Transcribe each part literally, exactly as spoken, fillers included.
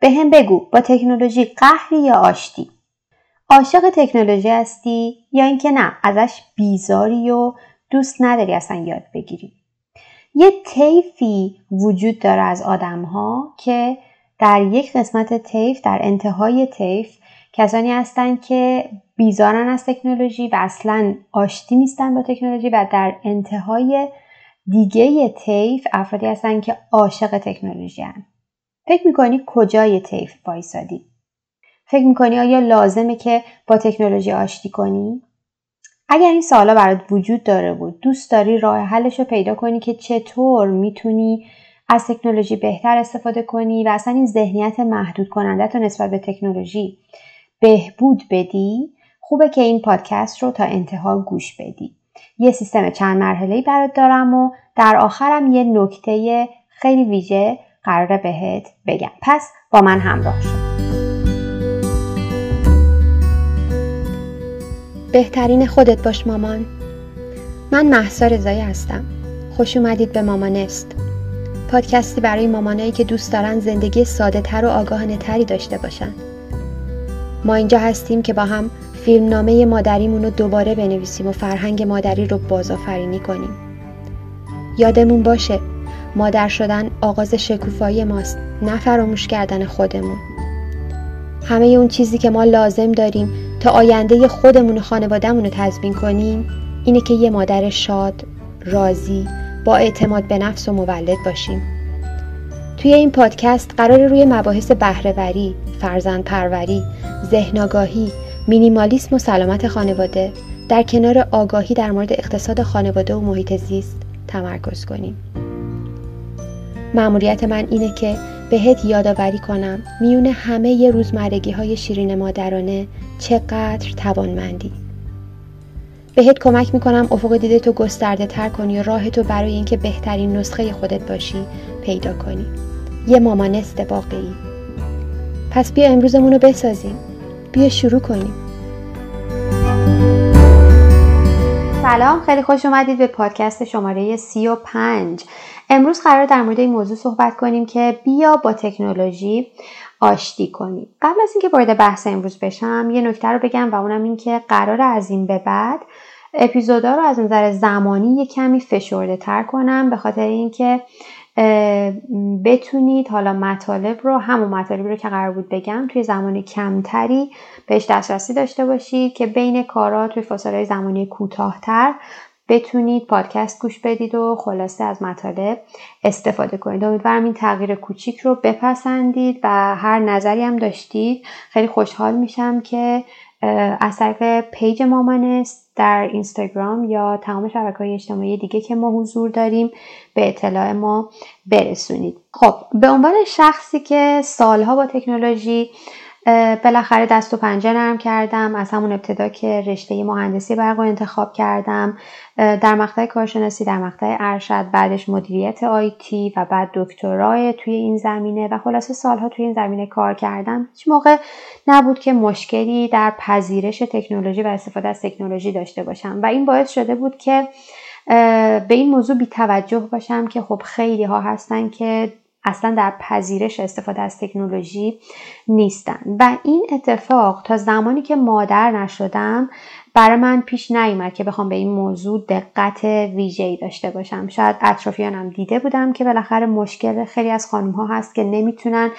به هم بگو با تکنولوژی قهری یا آشتی؟ عاشق تکنولوژی هستی یا اینکه نه ازش بیزاری و دوست نداری اصلا یاد بگیری؟ یه طیفی وجود داره از آدم‌ها که در یک قسمت طیف، در انتهای طیف، کسانی هستن که بیزارن از تکنولوژی و اصلا آشتی نیستن با تکنولوژی، و در انتهای دیگه طیف افرادی هستن که عاشق تکنولوژی هستن. فکر میکنی کجای طیف وایسادی؟ فکر میکنی آیا لازمه که با تکنولوژی آشتی کنی؟ اگر این سوالا برات وجود داره بود، دوست داری راه حلش رو پیدا کنی که چطور میتونی از تکنولوژی بهتر استفاده کنی و اصلا این ذهنیت محدود کننده تو نسبت به تکنولوژی بهبود بدی، خوبه که این پادکست رو تا انتها گوش بدی. یه سیستم چند مرحله‌ای برات دارم و در آخرم یه نکته خیلی ویژه قراره بهت بگم. پس با من همراه شو. بهترین خودت باش مامان. من مهسا رضایی هستم. خوش اومدید به مامانست، پادکستی برای مامانایی که دوست دارن زندگی ساده تر و آگاهانه تری داشته باشن. ما اینجا هستیم که با هم فیلمنامه مادریمون رو دوباره بنویسیم و فرهنگ مادری رو بازآفرینی کنیم. یادمون باشه مادر شدن آغاز شکوفایی ماست، نه فراموش کردن خودمون. همه اون چیزی که ما لازم داریم تا آینده خودمون و خانواده‌مون رو تضمین کنیم اینه که یه مادر شاد، راضی، با اعتماد به نفس و مولد باشیم. توی این پادکست قراره روی مباحث بهره‌وری، فرزندپروری، ذهن‌آگاهی، مینیمالیسم و سلامت خانواده در کنار آگاهی در مورد اقتصاد خانواده و محیط زیست تمرکز کنیم. مأموریت من اینه که بهت یادآوری کنم میون همه ی روزمرگی‌های شیرین مادرانه چقدر توانمندی. بهت کمک میکنم افق دیدتو گسترده تر کنی و راهتو برای اینکه بهترین نسخه خودت باشی پیدا کنی. یه مامانست واقعی. پس بیا امروزمون رو بسازیم. بیا شروع کنیم. سلام، خیلی خوش اومدید به پادکست شماره سی و پنج. امروز قراره در مورد این موضوع صحبت کنیم که بیا با تکنولوژی آشتی کنیم. قبل از اینکه وارد بحث امروز بشم یه نکته رو بگم و اونم این که قراره از این به بعد اپیزودا رو از نظر زمانی یه کمی فشرده تر کنم، به خاطر اینکه بتونید حالا مطالب رو، همون مطالب رو که قرار بود بگم، توی زمان کمتری بهش دسترسی داشته باشید که بین کارا توی فاصله زمانی کوتاه‌تر بتونید پادکست گوش بدید و خلاصه از مطالب استفاده کنید. امیدوارم این تغییر کوچیک رو بپسندید و هر نظری هم داشتید خیلی خوشحال میشم که از طریق پیج مامانست در اینستاگرام یا تمام شبکه‌های اجتماعی دیگه که ما حضور داریم به اطلاع ما برسونید. خب، به عنوان شخصی که سالها با تکنولوژی بالاخره دست و پنجه نرم کردم، از همون ابتدا که رشته مهندسی برق رو انتخاب کردم، در مقطع کارشناسی، در مقطع ارشد، بعدش مدیریت آیتی و بعد دکترا توی این زمینه و خلاصه سالها توی این زمینه کار کردم، هیچ موقع نبود که مشکلی در پذیرش تکنولوژی و استفاده از تکنولوژی داشته باشم و این باعث شده بود که به این موضوع بی‌توجه باشم که خب خیلی ها هستن که اصلا در پذیرش استفاده از تکنولوژی نیستن و این اتفاق تا زمانی که مادر نشدم برای من پیش نیومد که بخوام به این موضوع دقت ویژه‌ای داشته باشم. شاید اطرافیانم دیده بودم که بالاخره مشکل خیلی از خانم‌ها هست که نمیتونن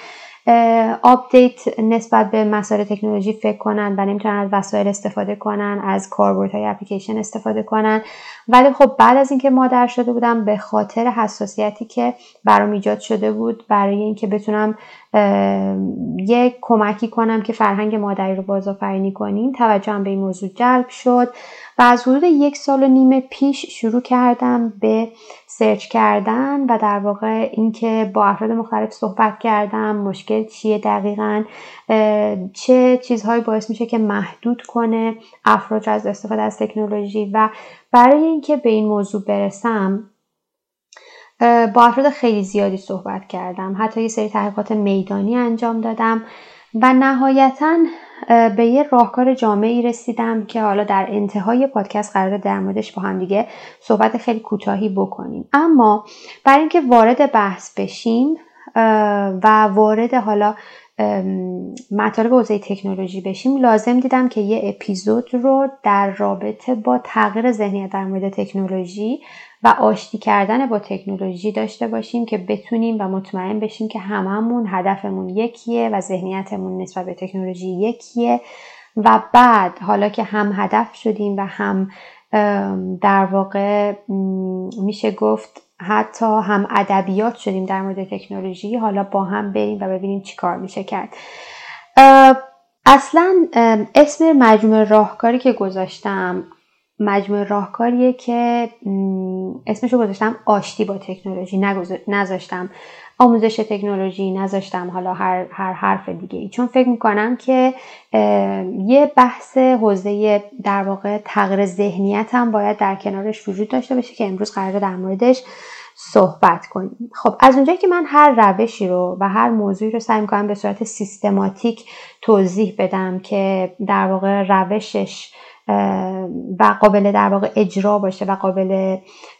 آپدیت نسبت به مسائل تکنولوژی فکر کنن و نمیتونن از وسایل استفاده کنن، از کاربردهای اپلیکیشن استفاده کنن. ولی خب بعد از اینکه مادر شده بودم به خاطر حساسیتی که برام ایجاد شده بود برای اینکه بتونم یک کمکی کنم که فرهنگ مادری رو بازآفرینی کنیم، توجهم به این موضوع جلب شد و از حدود یک سال و نیم پیش شروع کردم به سرچ کردن و در واقع اینکه با افراد مختلف صحبت کردم، مشکل چیه دقیقاً، چه چیزهایی باعث میشه که محدود کنه افراد رو از استفاده از تکنولوژی و برای اینکه به این موضوع برسم با افراد خیلی زیادی صحبت کردم، حتی یه سری تحقیقات میدانی انجام دادم و نهایتاً به یه راهکار جامعی رسیدم که حالا در انتهای پادکست قراره در موردش با هم دیگه صحبت خیلی کوتاهی بکنیم. اما برای اینکه وارد بحث بشیم و وارد حالا مطالب حوزه تکنولوژی بشیم، لازم دیدم که یه اپیزود رو در رابطه با تغییر ذهنیت در مورد تکنولوژی و آشتی کردن با تکنولوژی داشته باشیم که بتونیم و مطمئن بشیم که هممون هدفمون یکیه و ذهنیتمون نسبت به تکنولوژی یکیه و بعد حالا که هم هدف شدیم و هم در واقع میشه گفت حتی هم ادبیات شدیم در مورد تکنولوژی، حالا با هم بریم و ببینیم چی کار میشه کرد. اصلا اسم مجموعه راهکاری که گذاشتم، مجموعه راهکاریه که اسمشو گذاشتم آشتی با تکنولوژی، نذاشتم آموزش تکنولوژی، نذاشتم حالا هر, هر حرف دیگه ای، چون فکر میکنم که یه بحث حوزه در واقع تغییر ذهنیت هم باید در کنارش وجود داشته باشه که امروز قراره در موردش صحبت کنیم. خب از اونجایی که من هر روشی رو و هر موضوعی رو سعی میکنم به صورت سیستماتیک توضیح بدم که در واقع روشش و قابل در واقع اجرا باشه و قابل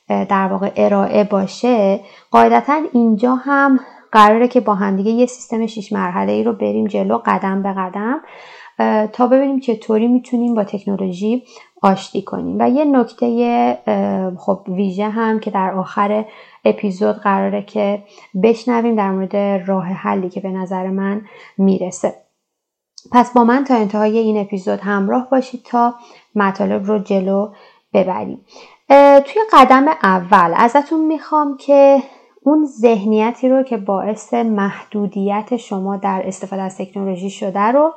در واقع ارائه باشه، قاعدتا اینجا هم قراره که با همدیگه یه سیستم شش مرحله‌ای رو بریم جلو قدم به قدم تا ببینیم چطوری میتونیم با تکنولوژی آشتی کنیم. و یه نکته خب ویژه هم که در آخر اپیزود قراره که بشنویم در مورد راه حلی که به نظر من میرسه. پس با من تا انتهای این اپیزود همراه باشید تا مطالب رو جلو ببریم. توی قدم اول ازتون میخوام که اون ذهنیتی رو که باعث محدودیت شما در استفاده از تکنولوژی شده رو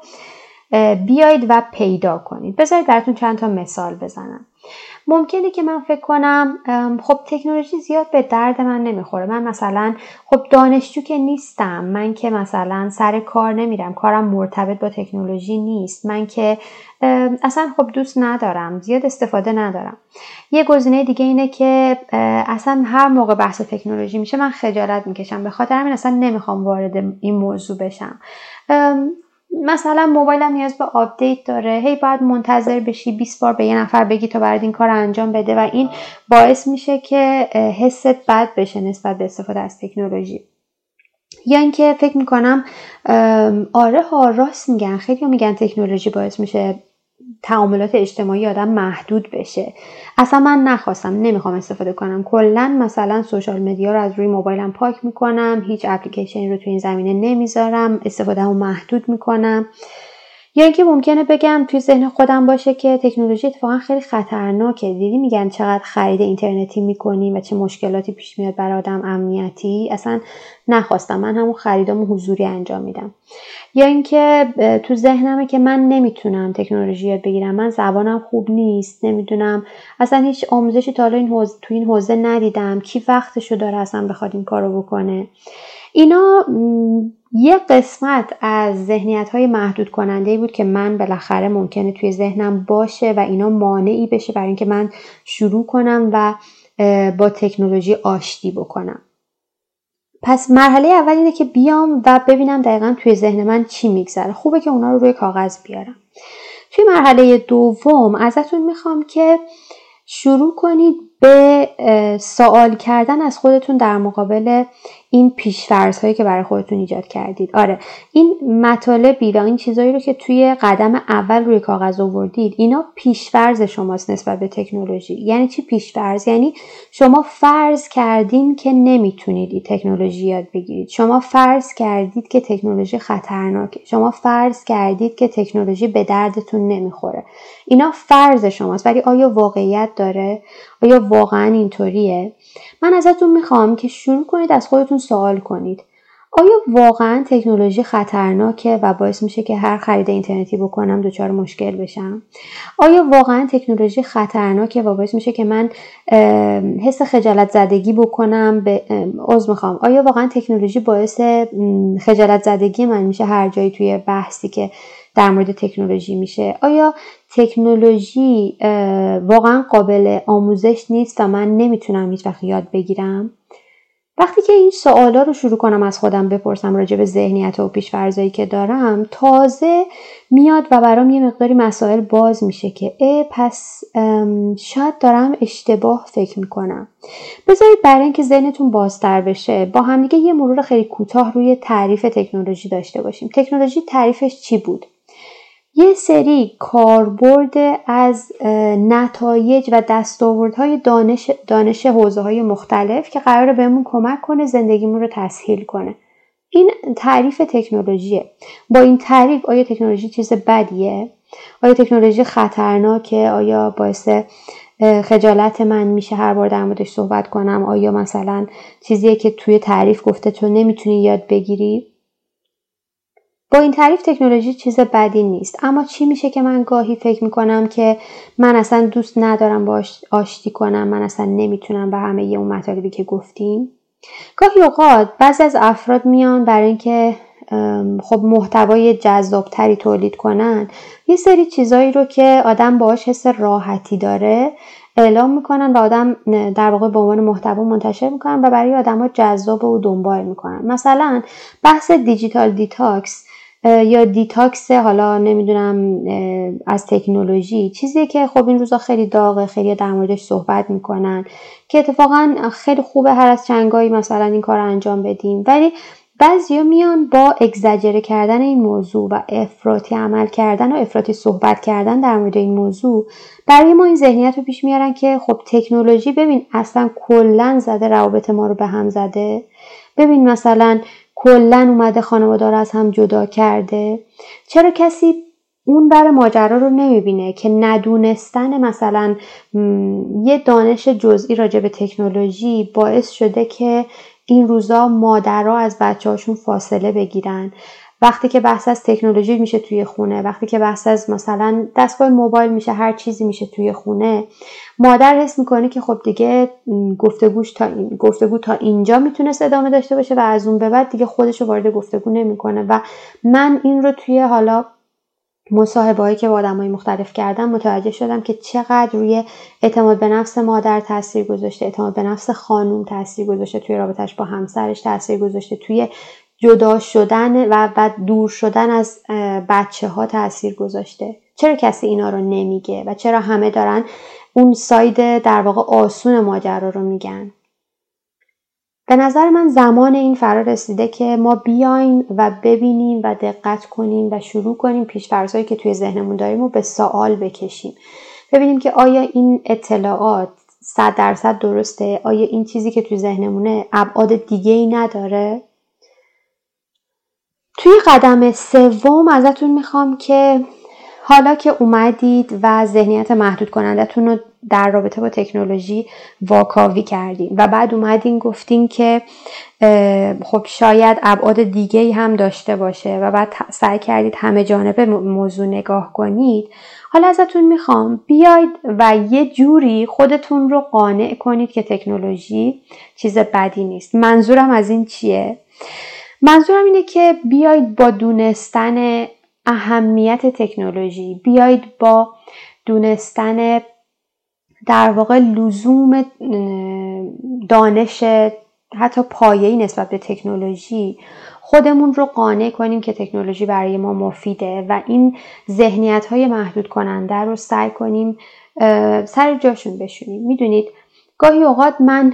بیایید و پیدا کنید. بذارید براتون چند تا مثال بزنم. ممکنه که من فکر کنم خب تکنولوژی زیاد به درد من نمیخوره، من مثلا خب دانشجو که نیستم، من که مثلا سر کار نمیرم، کارم مرتبط با تکنولوژی نیست، من که اصلا خب دوست ندارم، زیاد استفاده ندارم. یه گزینه دیگه اینه که اصلا هر موقع بحث تکنولوژی میشه من خجالت میکشم، به خاطر همین اصلا نمیخوام وارد این موضوع بشم. مثلا موبایلم نیاز به آپدیت داره، هی باید منتظر بشی بیست بار به یه نفر بگی تا برات این کار انجام بده و این باعث میشه که حست بد بشه نسبت به استفاده از تکنولوژی. یا اینکه فکر میکنم آره ها راست میگن، خیلی میگن تکنولوژی باعث میشه تعاملات اجتماعی آدم محدود بشه، اصلا من نخواستم، نمیخوام استفاده کنم، کلن مثلا سوشال مدیا رو از روی موبایلم پاک میکنم، هیچ اپلیکیشنی رو تو این زمینه نمیذارم، استفاده رو محدود میکنم. یا اینکه ممکنه بگم توی ذهن خودم باشه که تکنولوژی اتفاقا خیلی خطرناکه، دیدی میگن چقدر خرید اینترنتی میکنیم و چه مشکلاتی پیش میاد برای آدم، امنیتی، اصلا نخواستم، من همون خریدامو حضوری انجام میدم. یا اینکه تو ذهنمه که من نمیتونم تکنولوژی یاد بگیرم، من زبانم خوب نیست، نمیدونم، اصلا هیچ آموزشی تا الان تو این حوزه ندیدم، کی وقتشو داره اصلا بخواد این کارو بکنه. اینا یه قسمت از ذهنیت‌های محدود کننده‌ای بود که من بالاخره ممکنه توی ذهنم باشه و اینا مانعی بشه برای اینکه من شروع کنم و با تکنولوژی آشتی بکنم. پس مرحله اول اینه که بیام و ببینم دقیقاً توی ذهن من چی میگذره. خوبه که اونا رو روی کاغذ بیارم. توی مرحله دوم ازتون میخوام که شروع کنید به سوال کردن از خودتون در مقابل این پیش‌فرض‌هایی که برای خودتون ایجاد کردید. آره این مطالبی و این چیزایی رو که توی قدم اول روی کاغذ آوردید، اینا پیش‌فرض شماست نسبت به تکنولوژی. یعنی چی پیش‌فرض؟ یعنی شما فرض کردین که نمیتونید تکنولوژی یاد بگیرید، شما فرض کردید که تکنولوژی خطرناکه، شما فرض کردید که تکنولوژی به دردتون نمیخوره. اینا فرض شماست، ولی آیا واقعیت داره؟ آیا واقعا اینطوریه؟ من ازتون میخوام که شروع کنید از خودتون سوال کنید. آیا واقعا تکنولوژی خطرناکه و باعث میشه که هر خرید اینترنتی بکنم دچار مشکل بشم؟ آیا واقعا تکنولوژی خطرناکه و باعث میشه که من حس خجالت زدگی بکنم؟ عذر میخوام. آیا واقعا تکنولوژی باعث خجالت زدگی من میشه هر جایی توی بحثی که در مورد تکنولوژی میشه؟ آیا تکنولوژی واقعا قابل آموزش نیست و من نمیتونم هیچ وقت یاد بگیرم؟ وقتی که این سوالا رو شروع کنم از خودم بپرسم راجع به ذهنیت و پیش‌فرضایی که دارم، تازه میاد و برام یه مقداری مسائل باز میشه که اه پس شاید دارم اشتباه فکر میکنم. بذارید برای اینکه ذهنتون بازتر بشه با هم دیگه یه مرور خیلی کوتاه روی تعریف تکنولوژی داشته باشیم. تکنولوژی تعریفش چی بود؟ یه سری کاربرد از نتایج و دستاوردهای دانش دانش حوزه‌های مختلف که قراره بهمون کمک کنه زندگیمون رو تسهیل کنه. این تعریف تکنولوژیه. با این تعریف آیا تکنولوژی چیز بدیه؟ آیا تکنولوژی خطرناکه؟ آیا باعث خجالت من میشه هر بار در موردش صحبت کنم؟ آیا مثلا چیزیه که توی تعریف گفته تو نمیتونی یاد بگیری؟ با این تعریف تکنولوژی چیز بدی نیست، اما چی میشه که من گاهی فکر میکنم که من اصلا دوست ندارم باش آشتی کنم، من اصلا نمیتونم به همه یه اون مطالبی که گفتیم. گاهی اوقات بعضی از افراد میان برای اینکه خب محتوای جذابتری تولید کنن یه سری چیزایی رو که آدم باهاش حس راحتی داره اعلام میکنن و آدم در واقع به عنوان محتوا منتشر میکنن و برای آدم‌ها جذاب و دنبال میکنن. مثلا بحث دیجیتال دیتاکس یا دیتاکس، حالا نمیدونم، از تکنولوژی چیزیه که خب این روزا خیلی داغه، خیلی در موردش صحبت میکنن که اتفاقا خیلی خوبه هر از چنگایی مثلا این کار رو انجام بدیم، ولی بعضیا میان با اگزاجره کردن این موضوع و افراطی عمل کردن و افراطی صحبت کردن در مورد این موضوع برای ما این ذهنیت رو پیش میارن که خب تکنولوژی ببین اصلا کلا زده روابط ما رو به هم زده، ببین مثلا کلن اومده خانواده رو از هم جدا کرده. چرا کسی اون بر ماجرا رو نمیبینه که ندونستن مثلا یه دانش جزئی راجع به تکنولوژی باعث شده که این روزا مادرها از بچه‌هاشون فاصله بگیرن؟ وقتی که بحث از تکنولوژی میشه توی خونه، وقتی که بحث از مثلا دستگاه موبایل میشه، هر چیزی میشه توی خونه، مادر حس میکنه که خب دیگه گفتگوش تا این گفتگو تا اینجا میتونست ادامه داشته باشه و از اون به بعد دیگه خودش رو وارد گفتگو نمیکنه. و من این رو توی حالا مصاحبه‌هایی که با آدم‌های مختلف کردم متوجه شدم که چقدر روی اعتماد به نفس مادر تاثیر گذاشته، اعتماد به نفس خانم تاثیر گذاشته، توی رابطه‌اش با همسرش تاثیر گذاشته، توی جدا شدن و بعد دور شدن از بچه ها تأثیر گذاشته. چرا کسی اینا رو نمیگه و چرا همه دارن اون ساید در واقع آسون ماجرا رو میگن؟ به نظر من زمان این فرا رسیده که ما بیایم و ببینیم و دقت کنیم و شروع کنیم پیش‌فرضایی که توی ذهنمون داریم و به سوال بکشیم. ببینیم که آیا این اطلاعات صد درصد درسته؟ آیا این چیزی که توی ذهنمونه ابعاد دیگه‌ای نداره؟ توی قدم سوم ازتون میخوام که حالا که اومدید و ذهنیت محدود کنندتون رو در رابطه با تکنولوژی واکاوی کردین و بعد اومدین گفتین که خب شاید ابعاد دیگه‌ای هم داشته باشه و بعد سعی کردید همه جانبه موضوع نگاه کنید، حالا ازتون میخوام بیاید و یه جوری خودتون رو قانع کنید که تکنولوژی چیز بدی نیست. منظورم از این چیه؟ منظورم اینه که بیایید با دونستن اهمیت تکنولوژی، بیایید با دونستن در واقع لزوم دانش حتی پایه‌ای نسبت به تکنولوژی خودمون رو قانع کنیم که تکنولوژی برای ما مفیده و این ذهنیت‌های محدود کننده رو سعی کنیم سر جاشون بشونیم. میدونید گاهی اوقات من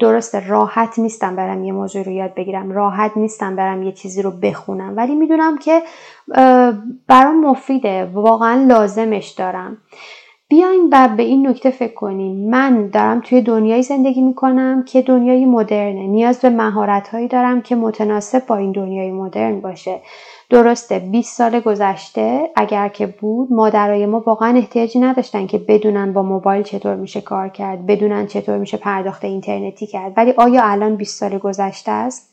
درسته راحت نیستم برم یه موضوع رو یاد بگیرم، راحت نیستم برم یه چیزی رو بخونم، ولی میدونم که برام مفیده، واقعا لازمش دارم. بیاین و به این نکته فکر کنیم من دارم توی دنیای زندگی میکنم که دنیای مدرنه، نیاز به مهارت‌هایی دارم که متناسب با این دنیای مدرن باشه. درسته بیست سال گذشته اگر که بود مادرای ما واقعا احتیاجی نداشتن که بدونن با موبایل چطور میشه کار کرد، بدونن چطور میشه پرداخت اینترنتی کرد، ولی آیا الان بیست سال گذشته است؟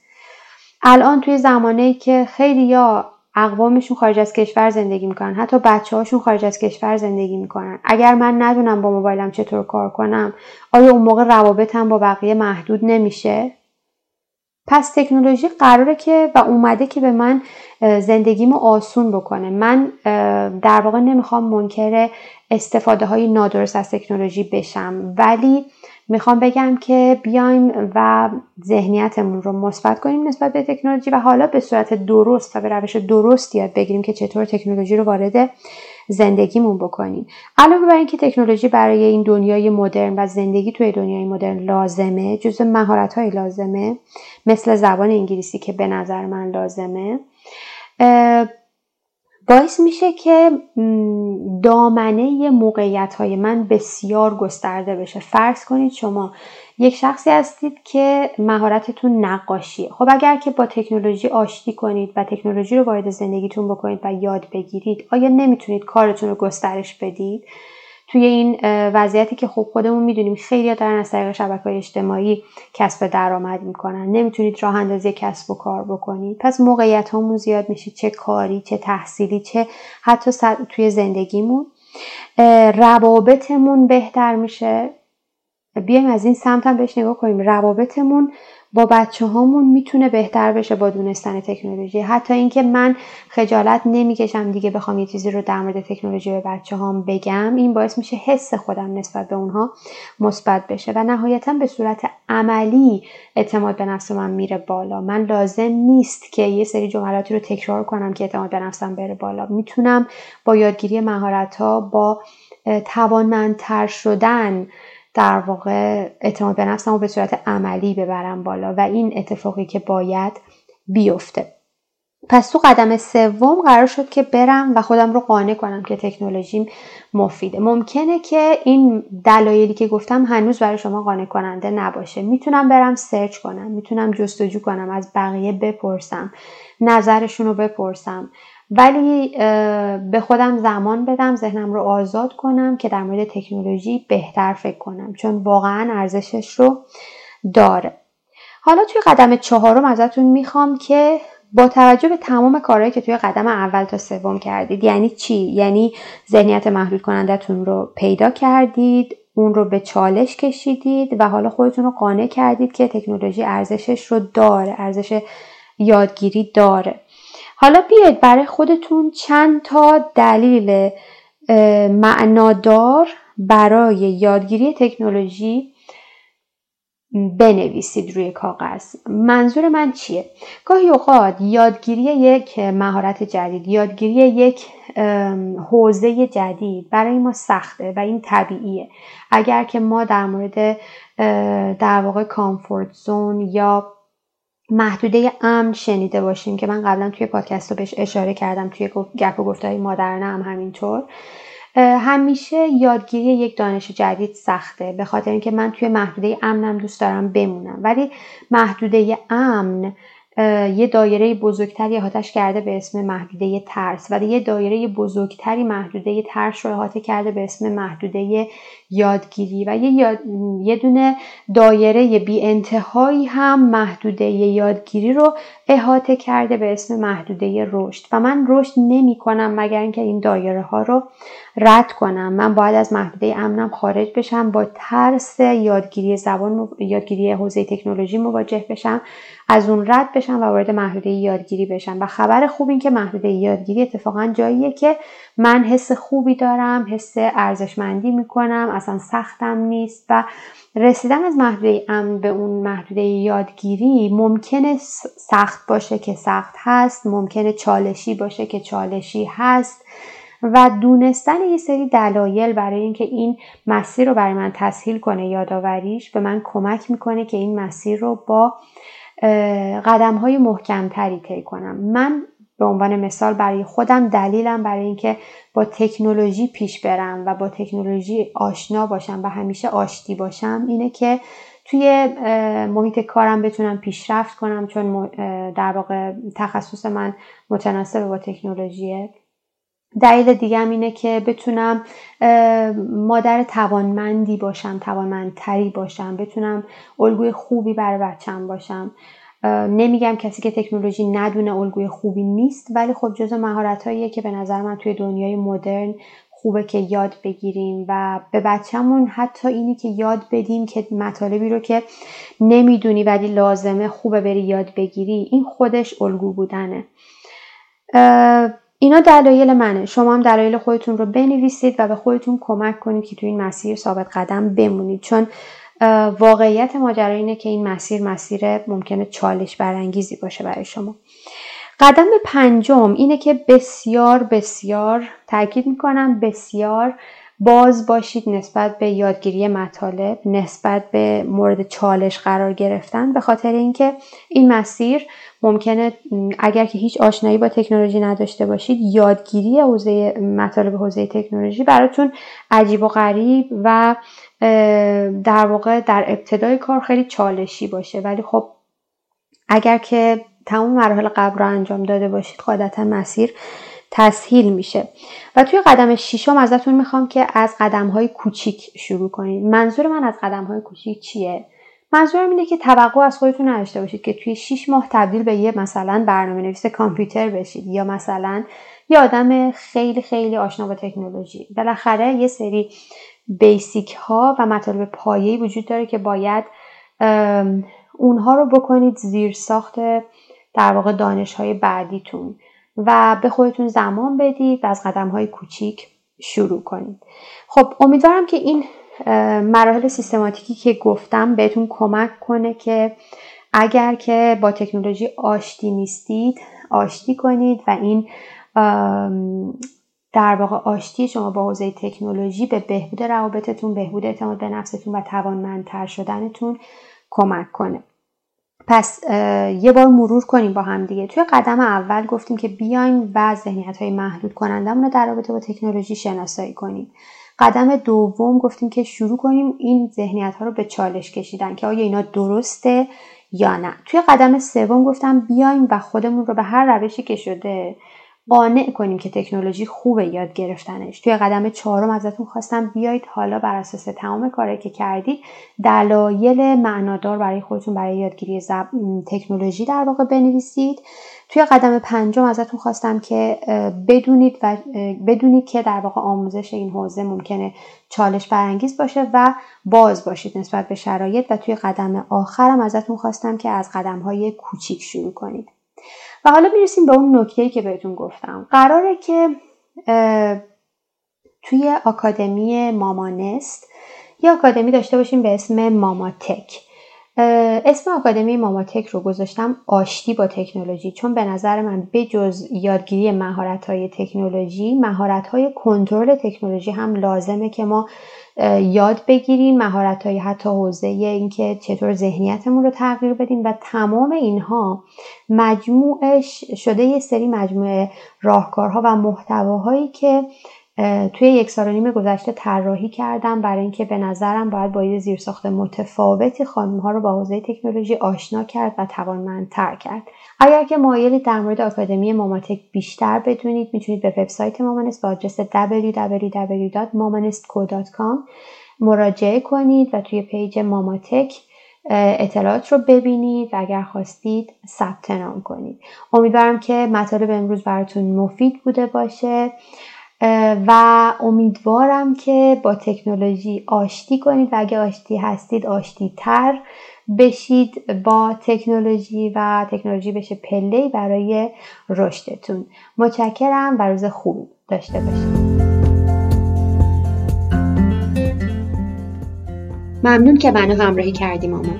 الان توی زمانه‌ای که خیلیا اقوامشون خارج از کشور زندگی میکنن، حتی بچه‌هاشون خارج از کشور زندگی میکنن، اگر من ندونم با موبایلم چطور کار کنم آیا اون موقع روابطم با بقیه محدود نمیشه؟ پس تکنولوژی قراره که و اومده که به من زندگیمو آسون بکنه. من در واقع نمیخوام منکر استفاده های نادرست از تکنولوژی بشم، ولی میخوام بگم که بیایم و ذهنیتمون رو مثبت کنیم نسبت به تکنولوژی و حالا به صورت درست و به روش درست یاد بگیریم که چطور تکنولوژی رو وارد زندگیمون بکنیم. علاوه بر اینکه تکنولوژی برای این دنیای مدرن و زندگی توی دنیای مدرن لازمه، جزو مهارت‌های لازمه مثل زبان انگلیسی که به نظر من لازمه، باعث میشه که دامنه موقعیت‌های من بسیار گسترده بشه. فرض کنید شما یک شخصی هستید که مهارتتون نقاشیه. خب اگر که با تکنولوژی آشتی کنید و تکنولوژی رو وارد زندگیتون بکنید و یاد بگیرید، آیا نمیتونید کارتون رو گسترش بدید؟ توی این وضعیتی که خب خودمون میدونیم خیلی دارن از طریق شبکه‌های اجتماعی کسب درآمد میکنن، نمیتونید راه اندازی کسب و کار بکنید، پس موقعیت‌هامون زیاد میشه، چه کاری، چه تحصیلی، چه حتی توی زندگیمون. روابطمون بهتر میشه. بیایم از این سمت هم بهش نگاه کنیم. روابطمون با بچه‌هامون میتونه بهتر بشه با دونستن تکنولوژی. حتی اینکه من خجالت نمیکشم دیگه بخوام یه چیزی رو در مورد تکنولوژی به بچه‌هام بگم، این باعث میشه حس خودم نسبت به اونها مثبت بشه و نهایتاً به صورت عملی اعتماد به نفس من میره بالا. من لازم نیست که یه سری جملاتی رو تکرار کنم که اعتماد به نفسم بره بالا. میتونم با یادگیری مهارت‌ها، با توانمندتر شدن در واقع اعتماد به نفسم رو به صورت عملی ببرم بالا و این اتفاقی که باید بیفته. پس تو قدم سوم قرار شد که برم و خودم رو قانع کنم که تکنولوژیم مفیده. ممکنه که این دلایلی که گفتم هنوز برای شما قانع کننده نباشه. میتونم برم سرچ کنم، میتونم جستجو کنم، از بقیه بپرسم، نظرشون رو بپرسم، ولی به خودم زمان بدم، ذهنم رو آزاد کنم که در مورد تکنولوژی بهتر فکر کنم، چون واقعا ارزشش رو داره. حالا توی قدم چهارم ازتون میخوام که با توجه به تمام کارهایی که توی قدم اول تا سوم کردید، یعنی چی؟ یعنی ذهنیت محدود کنندتون رو پیدا کردید، اون رو به چالش کشیدید و حالا خودتون رو قانع کردید که تکنولوژی ارزشش رو داره، ارزش یادگیری داره. حالا بیاید برای خودتون چند تا دلیل معنادار برای یادگیری تکنولوژی بنویسید روی کاغذ. منظور من چیه؟ گاهی اوقات یادگیری یک مهارت جدید، یادگیری یک حوزه جدید برای ما سخته و این طبیعیه. اگر که ما در مورد در واقع کامفورت زون یا محدوده امن شنیده باشیم که من قبلا توی پادکست رو بهش اشاره کردم، توی گپ و گفت‌های مادرانه هم همینطور، همیشه یادگیری یک دانش جدید سخته، به خاطر اینکه من توی محدوده امنم دوست دارم بمونم، ولی محدوده امن یه دایره بزرگتری احاتش کرده به اسم محدوده ترس و یه دایره بزرگتری محدوده ترس رو احاطه کرده به اسم محدوده یادگیری و یه, یاد... یه دونه دایره بی انتهایی هم محدوده یادگیری رو احاطه کرده به اسم محدوده رشد و من رشد نمی کنم مگر اینکه این دایره ها رو رد کنم. من باید از محدوده امنم خارج بشم، با ترس یادگیری زبان مو... یادگیری حوزه تکنولوژی مواجه بشم، از اون رد بشم و وارد محدوده یادگیری بشم. و خبر خوب این که محدوده یادگیری اتفاقا جاییه که من حس خوبی دارم، حس ارزشمندی میکنم، اصلا سختم نیست و رسیدن از محدوده امن به اون محدوده یادگیری ممکنه سخت باشه که سخت هست، ممکنه چالشی باشه که چالشی هست و دونستن یه سری دلایل برای اینکه این مسیر رو برای من تسهیل کنه یادآوریش به من کمک میکنه که این مسیر رو با قدم های محکم تری طی کنم. من به عنوان مثال برای خودم دلیلم برای اینکه با تکنولوژی پیش برم و با تکنولوژی آشنا باشم و همیشه آشتی باشم اینه که توی محیط کارم بتونم پیشرفت کنم، چون در واقع تخصص من متناسب با تکنولوژیه. دلیل دیگه هم اینه که بتونم مادر توانمندی باشم، توانمندتری باشم، بتونم الگوی خوبی برای بچه‌م باشم. نمیگم کسی که تکنولوژی ندونه الگوی خوبی نیست، ولی خب جزو مهارت‌هاییه که به نظر من توی دنیای مدرن خوبه که یاد بگیریم و به بچه‌مون حتی اینی که یاد بدیم که مطالبی رو که نمیدونی ولی لازمه خوبه بری یاد بگیری، این خودش الگو بودنه. اینا دلایل منه. شما هم دلایل خودتون رو بنویسید و به خودتون کمک کنید که تو این مسیر ثابت قدم بمونید، چون واقعیت ماجرا اینه که این مسیر مسیر ممکنه چالش برانگیزی باشه برای شما. قدم پنجم اینه که بسیار بسیار تاکید میکنم بسیار باز باشید نسبت به یادگیری مطالب، نسبت به مورد چالش قرار گرفتن، به خاطر اینکه این مسیر ممکنه اگر که هیچ آشنایی با تکنولوژی نداشته باشید، یادگیری حوزه مطالب حوزه تکنولوژی براتون عجیب و غریب و در واقع در ابتدای کار خیلی چالشی باشه. ولی خب اگر که تمام مراحل قبل رو انجام داده باشید، قاعدتا مسیر تسهیل میشه. و توی قدم ششم ازتون میخوام که از قدم‌های کوچیک شروع کنید. منظور من از قدم‌های کوچیک چیه؟ منظورم اینه که توقع از خودتون نداشته باشید که توی شش ماه تبدیل به یه مثلا برنامه‌نویس کامپیوتر بشید یا مثلا یه آدم خیلی خیلی آشنا با تکنولوژی. بالاخره یه سری بیسیک ها و مطالب پایه‌ای وجود داره که باید اونها رو بکنید زیر ساخت در واقع دانش‌های بعدیتون و به خودتون زمان بدید و از قدم‌های کوچیک شروع کنید. خب امیدوارم که این مراحل سیستماتیکی که گفتم بهتون کمک کنه که اگر که با تکنولوژی آشتی نیستید آشتی کنید و این در واقع آشتی شما با حوزه تکنولوژی به بهبود روابطتون، بهبود اعتماد به نفستون و توانمندتر شدنتون کمک کنه. پس یه بار مرور کنیم با هم دیگه. توی قدم اول گفتیم که بیایم و ذهنیت‌های محدود کنندمون رو در رابطه با تکنولوژی شناسایی کنیم. قدم دوم گفتیم که شروع کنیم این ذهنیت‌ها رو به چالش کشیدن که آیا اینا درسته یا نه. توی قدم سوم گفتم بیایم و خودمون رو به هر روشی که شده قانع کنیم که تکنولوژی خوبه یاد گرفتنش. توی قدم چهارم ازتون خواستم بیایید حالا بر اساس تمام کاری که کردید دلایل معنادار برای خودتون برای یادگیری زب... تکنولوژی در واقع بنویسید. توی قدم پنجم ازتون خواستم که بدونید و بدونید که در واقع آموزش این حوزه ممکنه چالش برانگیز باشه و باز باشید نسبت به شرایط. و توی قدم آخرم ازتون خواستم که از قدم‌های کوچیک شروع کنید. و حالا میرسیم به اون نکته‌ای که بهتون گفتم. قراره که توی آکادمی مامانست یه آکادمی داشته باشیم به اسم ماماتک. اسم آکادمی ماماتک رو گذاشتم آشتی با تکنولوژی، چون به نظر من بجز یادگیری مهارت‌های تکنولوژی، مهارت‌های کنترل تکنولوژی هم لازمه که ما یاد بگیریم، مهارت‌های حتی حوزه اینکه چطور ذهنیتمون رو تغییر بدیم و تمام اینها مجموعش شده یه سری مجموعه راهکارها و محتواهایی که توی یک سال و نیم گذشته طراحی کردم برای اینکه به نظرم باید با یه زیرساخت متفاوتی خانم‌ها رو با حوزه تکنولوژی آشنا کرد و توانمندتر کرد. اگر که مایلی در مورد آکادمی ماماتک بیشتر بدونید، میتونید به وبسایت مامانست با آدرس دبلیو دبلیو دبلیو دات مامانست کو دات کام مراجعه کنید و توی پیج ماماتک اطلاعات رو ببینید و اگر خواستید ثبت نام کنید. امیدوارم که مطالب امروز براتون مفید بوده باشه و امیدوارم که با تکنولوژی آشتی کنید و اگه آشتی هستید آشتی تر بشید با تکنولوژی و تکنولوژی بشه پله‌ای برای رشدتون. متشکرم و روز خوب داشته باشید. ممنون که منو همراهی کردیم مامان.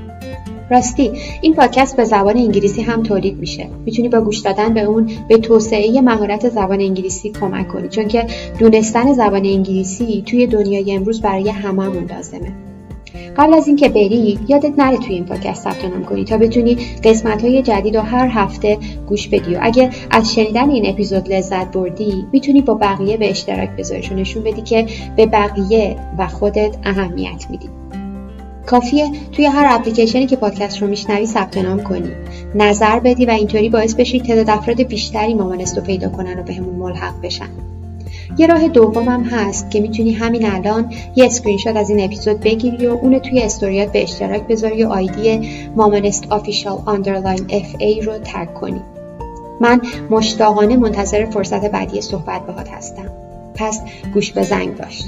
راستی این پادکست به زبان انگلیسی هم تولید میشه. میتونی با گوش دادن به اون به توسعه مهارت زبان انگلیسی کمک کنی، چون که دونستن زبان انگلیسی توی دنیای امروز برای هممون لازمه. قبل از اینکه بری یادت نره توی این پادکست ثبت نام کنی تا بتونی قسمت‌های جدید رو هر هفته گوش بدی. و اگه از شنیدن این اپیزود لذت بردی، میتونی با بقیه به اشتراک بذاریش و نشون بدی که به بقیه و خودت اهمیت میدی. کافیه توی هر اپلیکیشنی که پادکست رو میشنوی ثبت نام کنی، نظر بدی و اینطوری باعث بشی تعداد افراد بیشتری مامانست رو پیدا کنن و بهمون ملحق بشن. یه راه دومم هست که میتونی همین الان یه اسکرین شات از این اپیزود بگیری و اون توی استوریات به اشتراک بذاری و آیدی مامانست آفیشال آندرلاین اف ای رو تگ کنی. من مشتاقانه منتظر فرصت بعدی صحبت باهات هستم. پس گوش به زنگ باش.